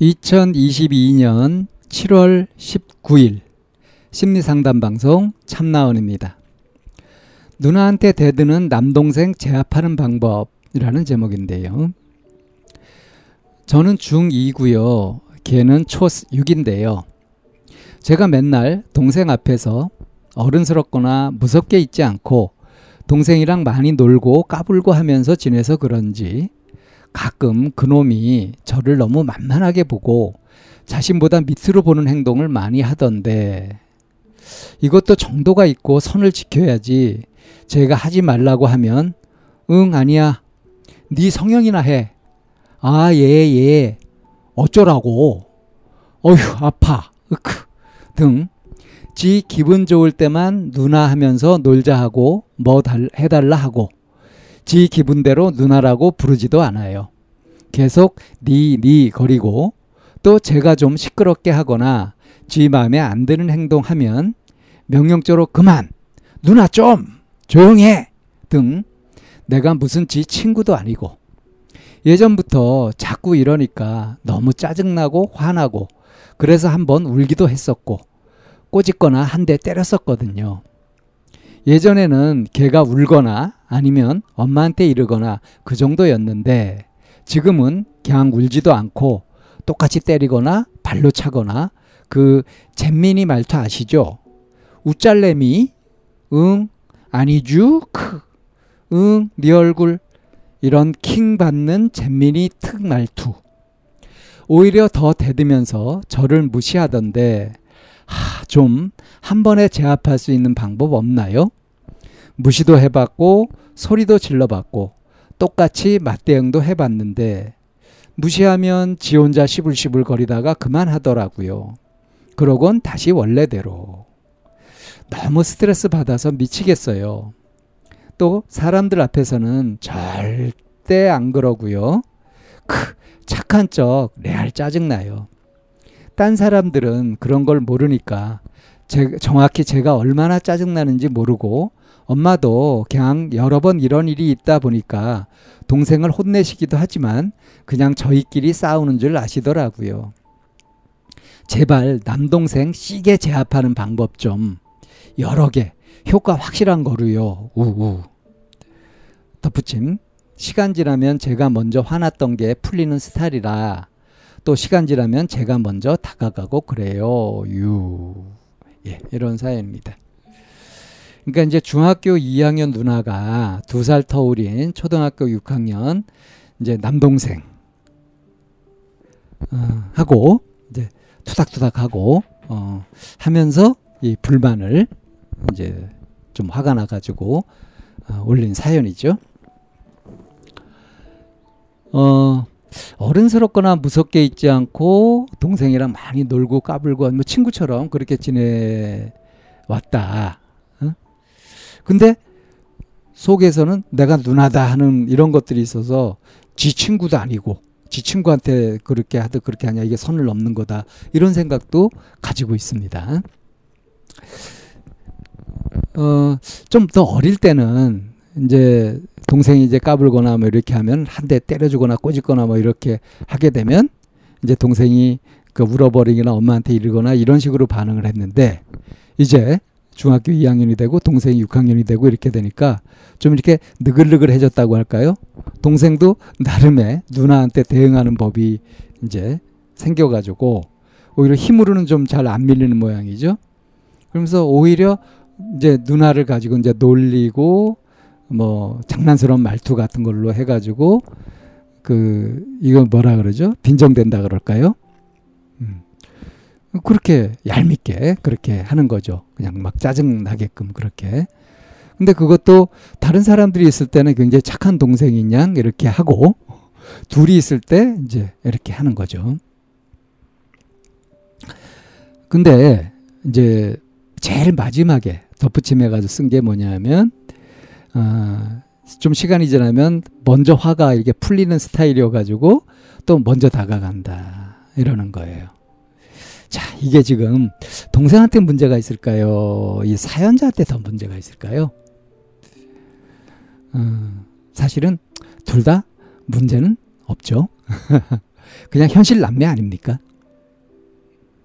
(2022년 7월 19일) 심리상담방송 참나원입니다. 누나한테 대드는 남동생 제압하는 방법이라는 제목인데요. 저는 중2고요. 걔는 초6인데요. 제가 맨날 동생 앞에서 어른스럽거나 무섭게 있지 않고 동생이랑 많이 놀고 까불고 하면서 지내서 그런지 가끔 그놈이 저를 너무 만만하게 보고 자신보다 밑으로 보는 행동을 많이 하던데, 이것도 정도가 있고 선을 지켜야지 제가 하지 말라고 하면 응, 아니야, 네 성형이나 해, 아, 예, 어쩌라고, 어휴, 아파, 으크 등 지 기분 좋을 때만 누나 하면서 놀자 하고 해달라 하고 지 기분대로 누나라고 부르지도 않아요. 계속 니 거리고, 또 제가 좀 시끄럽게 하거나 지 마음에 안 드는 행동하면 명령적으로 그만! 누나 좀! 조용해! 등, 내가 무슨 지 친구도 아니고. 예전부터 자꾸 이러니까 너무 짜증나고 화나고, 그래서 한번 울기도 했었고 꼬집거나 한 대 때렸었거든요. 예전에는 걔가 울거나 아니면 엄마한테 이르거나 그 정도였는데, 지금은 그냥 울지도 않고 똑같이 때리거나 발로 차거나, 그 잼민이 말투 아시죠? 웃잘래미, 응, 아니쥬, 크, 응, 네 얼굴, 이런 킹받는 잼민이 특 말투. 오히려 더 대드면서 저를 무시하던데, 좀 한 번에 제압할 수 있는 방법 없나요? 무시도 해봤고 소리도 질러봤고 똑같이 맞대응도 해봤는데, 무시하면 지 혼자 시불시불 거리다가 그만하더라고요. 그러곤 다시 원래대로. 너무 스트레스 받아서 미치겠어요. 또 사람들 앞에서는 절대 안 그러고요. 착한 척 레알 짜증나요. 딴 사람들은 그런 걸 모르니까 정확히 제가 얼마나 짜증나는지 모르고, 엄마도 그냥 여러 번 이런 일이 있다 보니까 동생을 혼내시기도 하지만 그냥 저희끼리 싸우는 줄 아시더라고요. 제발 남동생 시게 제압하는 방법 좀 여러 개, 효과 확실한 거로요. 우우. 덧붙임. 시간 지나면 제가 먼저 화났던 게 풀리는 스타일이라, 또 시간 지나면 제가 먼저 다가가고 그래요. 예, 이런 사연입니다. 그러니까 이제 중학교 2학년 누나가 2살 터울인 초등학교 6학년 이제 남동생 하고 이제 투닥투닥하고 하면서 이 불만을 이제 좀 화가 나가지고 올린 사연이죠. 어른스럽거나 무섭게 있지 않고 동생이랑 많이 놀고 까불고 뭐 친구처럼 그렇게 지내왔다. 근데 속에서는 내가 누나다 하는 이런 것들이 있어서 지 친구도 아니고 지 친구한테 그렇게 하듯 그렇게 하냐, 이게 선을 넘는 거다, 이런 생각도 가지고 있습니다. 좀 더 어릴 때는 이제 동생이 이제 까불거나 뭐 이렇게 하면 한 대 때려주거나 꼬집거나 뭐 이렇게 하게 되면 이제 동생이 그 울어버리거나 엄마한테 이르거나 이런 식으로 반응을 했는데, 이제 중학교 2학년이 되고 동생이 6학년이 되고 이렇게 되니까 좀 이렇게 느글느글해졌다고 할까요? 동생도 나름의 누나한테 대응하는 법이 이제 생겨가지고 오히려 힘으로는 좀 잘 안 밀리는 모양이죠. 그러면서 오히려 이제 누나를 가지고 이제 놀리고 뭐 장난스러운 말투 같은 걸로 해가지고 이거 뭐라 그러죠? 빈정된다 그럴까요? 그렇게 얄밉게 그렇게 하는 거죠. 그냥 막 짜증나게끔 그렇게. 근데 그것도 다른 사람들이 있을 때는 굉장히 착한 동생인 양 이렇게 하고, 둘이 있을 때 이제 이렇게 하는 거죠. 근데 이제 제일 마지막에 덧붙임해가지고 쓴 게 뭐냐면, 좀 시간이 지나면 먼저 화가 이렇게 풀리는 스타일이어가지고 또 먼저 다가간다 이러는 거예요. 자, 이게 지금 동생한테 문제가 있을까요? 이 사연자한테 더 문제가 있을까요? 사실은 둘 다 문제는 없죠. 그냥 현실 남매 아닙니까?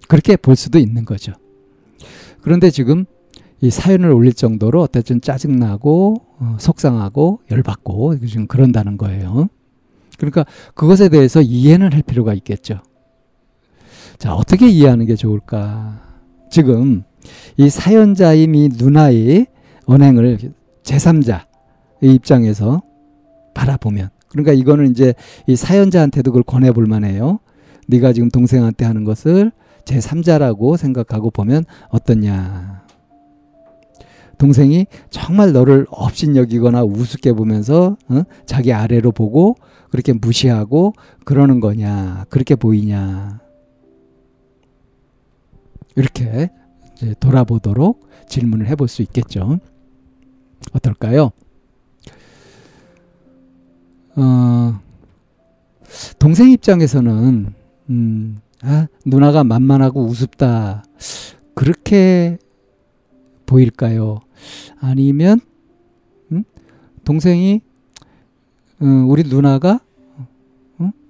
그렇게 볼 수도 있는 거죠. 그런데 지금 이 사연을 올릴 정도로 어쨌든 짜증나고 속상하고 열받고 지금 그런다는 거예요. 그러니까 그것에 대해서 이해는 할 필요가 있겠죠. 자, 어떻게 이해하는 게 좋을까? 지금 이 사연자인 이 누나의 언행을 제3자의 입장에서 바라보면, 그러니까 이거는 이제 이 사연자한테도 그걸 권해볼 만해요. 네가 지금 동생한테 하는 것을 제3자라고 생각하고 보면 어떠냐. 동생이 정말 너를 업신여기거나 우습게 보면서 자기 아래로 보고 그렇게 무시하고 그러는 거냐, 그렇게 보이냐. 이렇게 이제 돌아보도록 질문을 해볼 수 있겠죠. 어떨까요? 동생 입장에서는 누나가 만만하고 우습다 그렇게 보일까요? 아니면 동생이 우리 누나가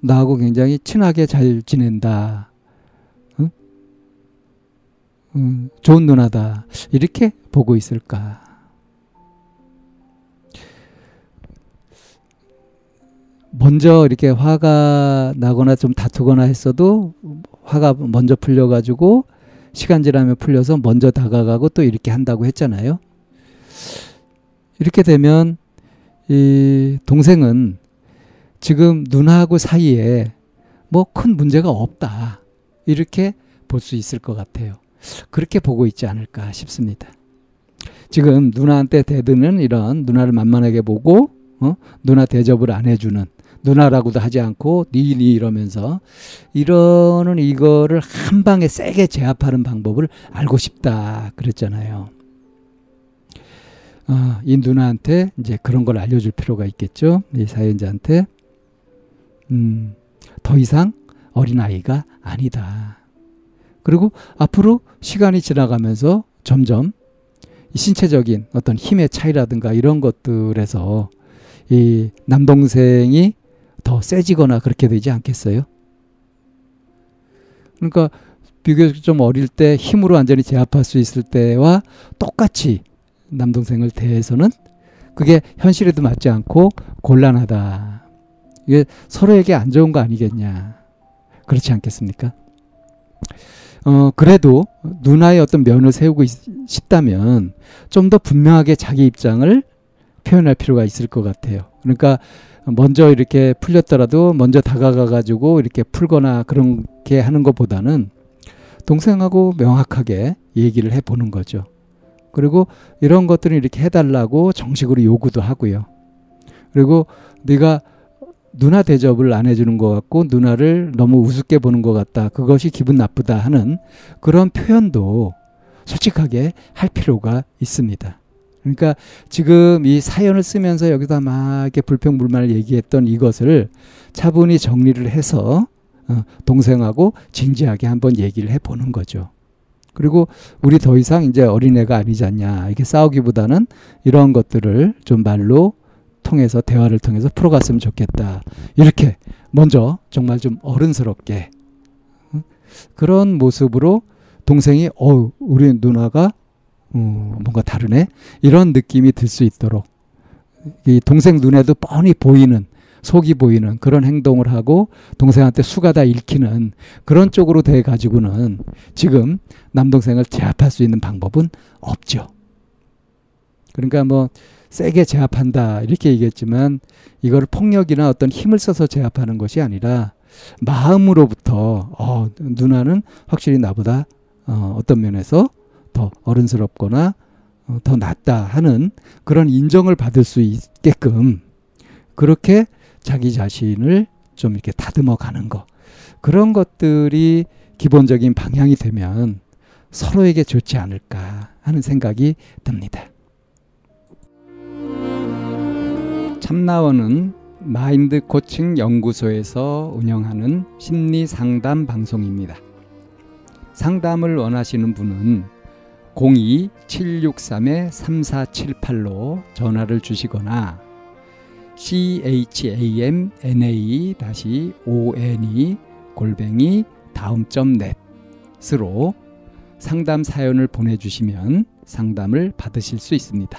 나하고 굉장히 친하게 잘 지낸다, 좋은 누나다 이렇게 보고 있을까? 먼저 이렇게 화가 나거나 좀 다투거나 했어도 화가 먼저 풀려가지고 시간 지나면 풀려서 먼저 다가가고 또 이렇게 한다고 했잖아요. 이렇게 되면 이 동생은 지금 누나하고 사이에 뭐 큰 문제가 없다 이렇게 볼 수 있을 것 같아요. 그렇게 보고 있지 않을까 싶습니다. 지금 누나한테 대드는 이런, 누나를 만만하게 보고 누나 대접을 안 해주는, 누나라고도 하지 않고 니 이러면서 이러는 이거를 한 방에 세게 제압하는 방법을 알고 싶다 그랬잖아요. 이 누나한테 이제 그런 걸 알려줄 필요가 있겠죠. 이 사연자한테 더 이상 어린아이가 아니다. 그리고 앞으로 시간이 지나가면서 점점 신체적인 어떤 힘의 차이라든가 이런 것들에서 이 남동생이 더 세지거나 그렇게 되지 않겠어요? 그러니까 비교적 좀 어릴 때 힘으로 완전히 제압할 수 있을 때와 똑같이 남동생을 대해서는 그게 현실에도 맞지 않고 곤란하다. 이게 서로에게 안 좋은 거 아니겠냐. 그렇지 않겠습니까? 그래도 누나의 어떤 면을 세우고 싶다면 좀 더 분명하게 자기 입장을 표현할 필요가 있을 것 같아요. 그러니까 먼저 이렇게 풀렸더라도 먼저 다가가가지고 이렇게 풀거나 그렇게 하는 것보다는 동생하고 명확하게 얘기를 해보는 거죠. 그리고 이런 것들을 이렇게 해달라고 정식으로 요구도 하고요. 그리고 네가 누나 대접을 안 해주는 것 같고 누나를 너무 우습게 보는 것 같다, 그것이 기분 나쁘다 하는 그런 표현도 솔직하게 할 필요가 있습니다. 그러니까 지금 이 사연을 쓰면서 여기다 막 이렇게 불평불만을 얘기했던 이것을 차분히 정리를 해서 동생하고 진지하게 한번 얘기를 해보는 거죠. 그리고 우리 더 이상 이제 어린애가 아니지 않냐, 이렇게 싸우기보다는 이런 것들을 좀 말로 통해서, 대화를 통해서 풀어갔으면 좋겠다. 이렇게 먼저 정말 좀 어른스럽게 그런 모습으로 동생이 우리 누나가 뭔가 다르네 이런 느낌이 들 수 있도록, 이 동생 눈에도 뻔히 보이는, 속이 보이는 그런 행동을 하고 동생한테 수가 다 읽히는 그런 쪽으로 돼 가지고는 지금 남동생을 제압할 수 있는 방법은 없죠. 그러니까 뭐 세게 제압한다 이렇게 얘기했지만 이걸 폭력이나 어떤 힘을 써서 제압하는 것이 아니라 마음으로부터 누나는 확실히 나보다 어떤 면에서 더 어른스럽거나 더 낫다 하는 그런 인정을 받을 수 있게끔 그렇게 자기 자신을 좀 이렇게 다듬어 가는 것, 그런 것들이 기본적인 방향이 되면 서로에게 좋지 않을까 하는 생각이 듭니다. 참나원은 마인드 코칭 연구소에서 운영하는 심리 상담 방송입니다. 상담을 원하시는 분은 02-763-3478로 전화를 주시거나 chamna-one@daum.net으로 상담 사연을 보내주시면 상담을 받으실 수 있습니다.